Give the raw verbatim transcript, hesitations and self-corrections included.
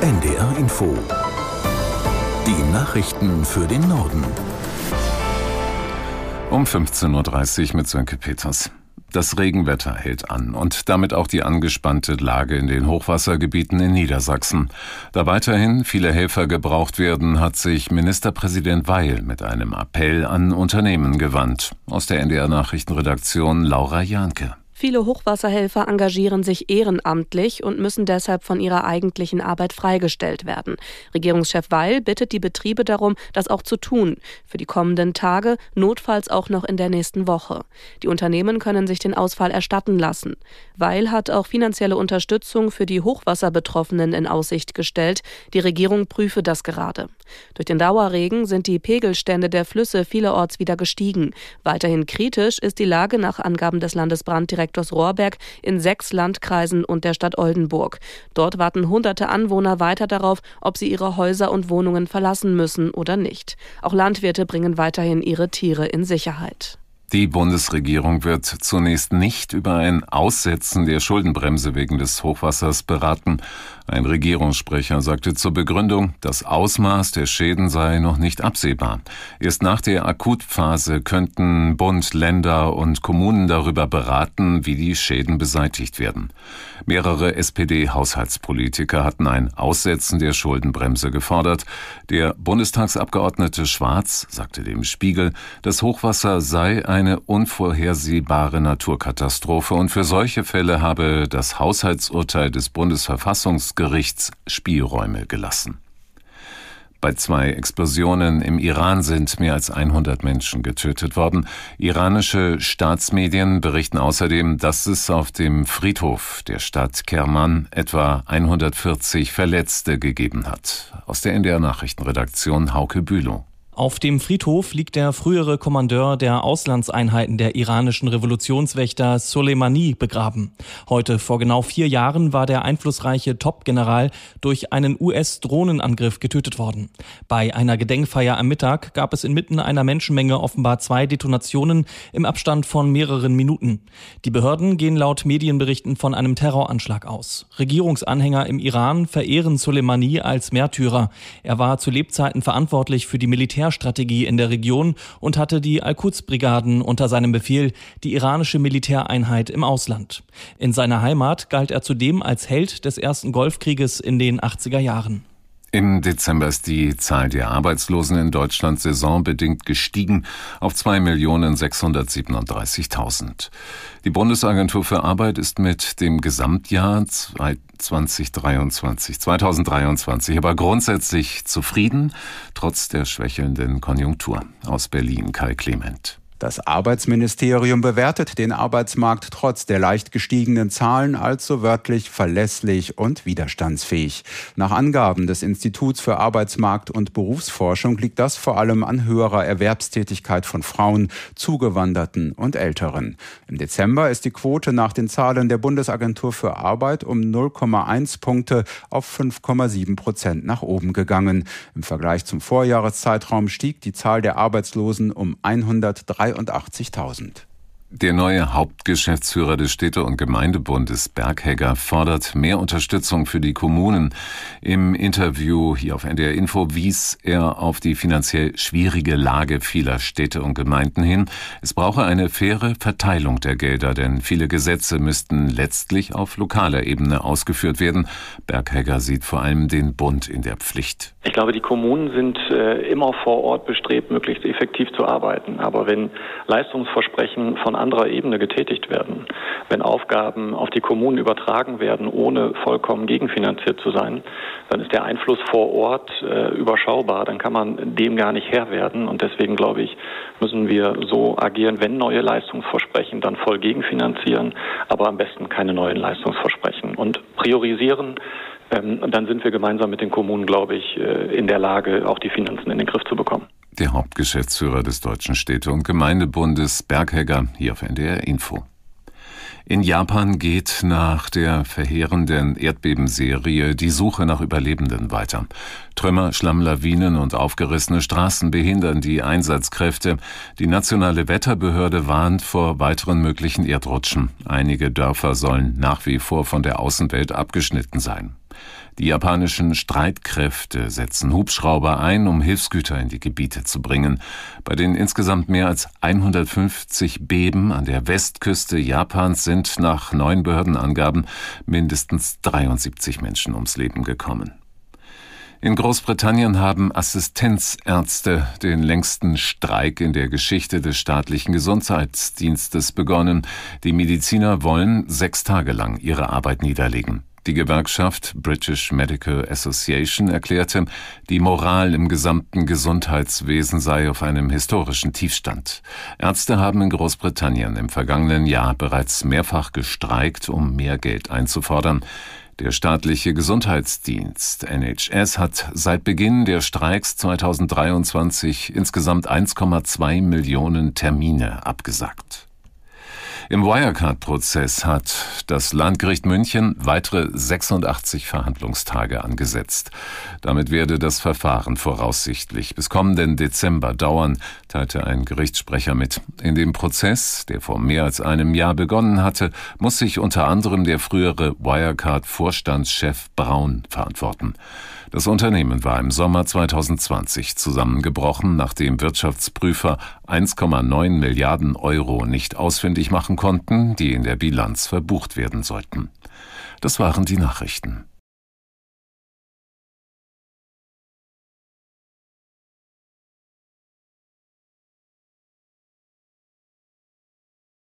N D R Info. Die Nachrichten für den Norden. Um fünfzehn Uhr dreißig mit Sönke Peters. Das Regenwetter hält an und damit auch die angespannte Lage in den Hochwassergebieten in Niedersachsen. Da weiterhin viele Helfer gebraucht werden, hat sich Ministerpräsident Weil mit einem Appell an Unternehmen gewandt. Aus der N D R Nachrichtenredaktion Laura Janke. Viele Hochwasserhelfer engagieren sich ehrenamtlich und müssen deshalb von ihrer eigentlichen Arbeit freigestellt werden. Regierungschef Weil bittet die Betriebe darum, das auch zu tun. Für die kommenden Tage, notfalls auch noch in der nächsten Woche. Die Unternehmen können sich den Ausfall erstatten lassen. Weil hat auch finanzielle Unterstützung für die Hochwasserbetroffenen in Aussicht gestellt. Die Regierung prüfe das gerade. Durch den Dauerregen sind die Pegelstände der Flüsse vielerorts wieder gestiegen. Weiterhin kritisch ist die Lage nach Angaben des Landesbranddirektors Rohrberg in sechs Landkreisen und der Stadt Oldenburg. Dort warten hunderte Anwohner weiter darauf, ob sie ihre Häuser und Wohnungen verlassen müssen oder nicht. Auch Landwirte bringen weiterhin ihre Tiere in Sicherheit. Die Bundesregierung wird zunächst nicht über ein Aussetzen der Schuldenbremse wegen des Hochwassers beraten. Ein Regierungssprecher sagte zur Begründung, das Ausmaß der Schäden sei noch nicht absehbar. Erst nach der Akutphase könnten Bund, Länder und Kommunen darüber beraten, wie die Schäden beseitigt werden. Mehrere S P D-Haushaltspolitiker hatten ein Aussetzen der Schuldenbremse gefordert. Der Bundestagsabgeordnete Schwarz sagte dem Spiegel, das Hochwasser sei ein eine unvorhersehbare Naturkatastrophe und für solche Fälle habe das Haushaltsurteil des Bundesverfassungsgerichts Spielräume gelassen. Bei zwei Explosionen im Iran sind mehr als hundert Menschen getötet worden. Iranische Staatsmedien berichten außerdem, dass es auf dem Friedhof der Stadt Kerman etwa hundertvierzig Verletzte gegeben hat. Aus der N D R Nachrichtenredaktion Hauke Bülow. Auf dem Friedhof liegt der frühere Kommandeur der Auslandseinheiten der iranischen Revolutionswächter Soleimani begraben. Heute vor genau vier Jahren war der einflussreiche Top-General durch einen U S-Drohnenangriff getötet worden. Bei einer Gedenkfeier am Mittag gab es inmitten einer Menschenmenge offenbar zwei Detonationen im Abstand von mehreren Minuten. Die Behörden gehen laut Medienberichten von einem Terroranschlag aus. Regierungsanhänger im Iran verehren Soleimani als Märtyrer. Er war zu Lebzeiten verantwortlich für die Militär Strategie in der Region und hatte die Al-Quds-Brigaden unter seinem Befehl, die iranische Militäreinheit im Ausland. In seiner Heimat galt er zudem als Held des ersten Golfkrieges in den achtziger Jahren. Im Dezember ist die Zahl der Arbeitslosen in Deutschland saisonbedingt gestiegen auf zwei Millionen sechshundertsiebenunddreißigtausend. Die Bundesagentur für Arbeit ist mit dem Gesamtjahr zweitausenddreiundzwanzig aber grundsätzlich zufrieden, trotz der schwächelnden Konjunktur. Aus Berlin, Kai Clement. Das Arbeitsministerium bewertet den Arbeitsmarkt trotz der leicht gestiegenen Zahlen als so wörtlich verlässlich und widerstandsfähig. Nach Angaben des Instituts für Arbeitsmarkt und Berufsforschung liegt das vor allem an höherer Erwerbstätigkeit von Frauen, Zugewanderten und Älteren. Im Dezember ist die Quote nach den Zahlen der Bundesagentur für Arbeit um null Komma eins Punkte auf fünf Komma sieben Prozent nach oben gegangen. Im Vergleich zum Vorjahreszeitraum stieg die Zahl der Arbeitslosen um hundertdreiundachtzigtausend. Der neue Hauptgeschäftsführer des Städte- und Gemeindebundes Berghegger fordert mehr Unterstützung für die Kommunen. Im Interview hier auf N D R Info wies er auf die finanziell schwierige Lage vieler Städte und Gemeinden hin. Es brauche eine faire Verteilung der Gelder, denn viele Gesetze müssten letztlich auf lokaler Ebene ausgeführt werden. Berghegger sieht vor allem den Bund in der Pflicht. Ich glaube, die Kommunen sind äh, immer vor Ort bestrebt, möglichst effektiv zu arbeiten. Aber wenn Leistungsversprechen von anderer Ebene getätigt werden, wenn Aufgaben auf die Kommunen übertragen werden, ohne vollkommen gegenfinanziert zu sein, dann ist der Einfluss vor Ort äh, überschaubar, dann kann man dem gar nicht Herr werden. Und deswegen, glaube ich, müssen wir so agieren, wenn neue Leistungsversprechen, dann voll gegenfinanzieren, aber am besten keine neuen Leistungsversprechen. Und priorisieren, ähm, dann sind wir gemeinsam mit den Kommunen, glaube ich, äh, in der Lage, auch die Finanzen in den Griff zu bekommen. Der Hauptgeschäftsführer des Deutschen Städte- und Gemeindebundes, Berghegger, hier auf N D R Info. In Japan geht nach der verheerenden Erdbebenserie die Suche nach Überlebenden weiter. Trümmer, Schlammlawinen und aufgerissene Straßen behindern die Einsatzkräfte. Die nationale Wetterbehörde warnt vor weiteren möglichen Erdrutschen. Einige Dörfer sollen nach wie vor von der Außenwelt abgeschnitten sein. Die japanischen Streitkräfte setzen Hubschrauber ein, um Hilfsgüter in die Gebiete zu bringen. Bei den insgesamt mehr als hundertfünfzig Beben an der Westküste Japans sind nach neuen Behördenangaben mindestens dreiundsiebzig Menschen ums Leben gekommen. In Großbritannien haben Assistenzärzte den längsten Streik in der Geschichte des staatlichen Gesundheitsdienstes begonnen. Die Mediziner wollen sechs Tage lang ihre Arbeit niederlegen. Die Gewerkschaft British Medical Association erklärte, die Moral im gesamten Gesundheitswesen sei auf einem historischen Tiefstand. Ärzte haben in Großbritannien im vergangenen Jahr bereits mehrfach gestreikt, um mehr Geld einzufordern. Der staatliche Gesundheitsdienst N H S hat seit Beginn der Streiks zweitausenddreiundzwanzig insgesamt eins Komma zwei Millionen Termine abgesagt. Im Wirecard-Prozess hat das Landgericht München weitere sechsundachtzig Verhandlungstage angesetzt. Damit werde das Verfahren voraussichtlich bis kommenden Dezember dauern, teilte ein Gerichtssprecher mit. In dem Prozess, der vor mehr als einem Jahr begonnen hatte, muss sich unter anderem der frühere Wirecard-Vorstandschef Braun verantworten. Das Unternehmen war im Sommer zweitausendzwanzig zusammengebrochen, nachdem Wirtschaftsprüfer eins Komma neun Milliarden Euro nicht ausfindig machen konnten, die in der Bilanz verbucht werden sollten. Das waren die Nachrichten.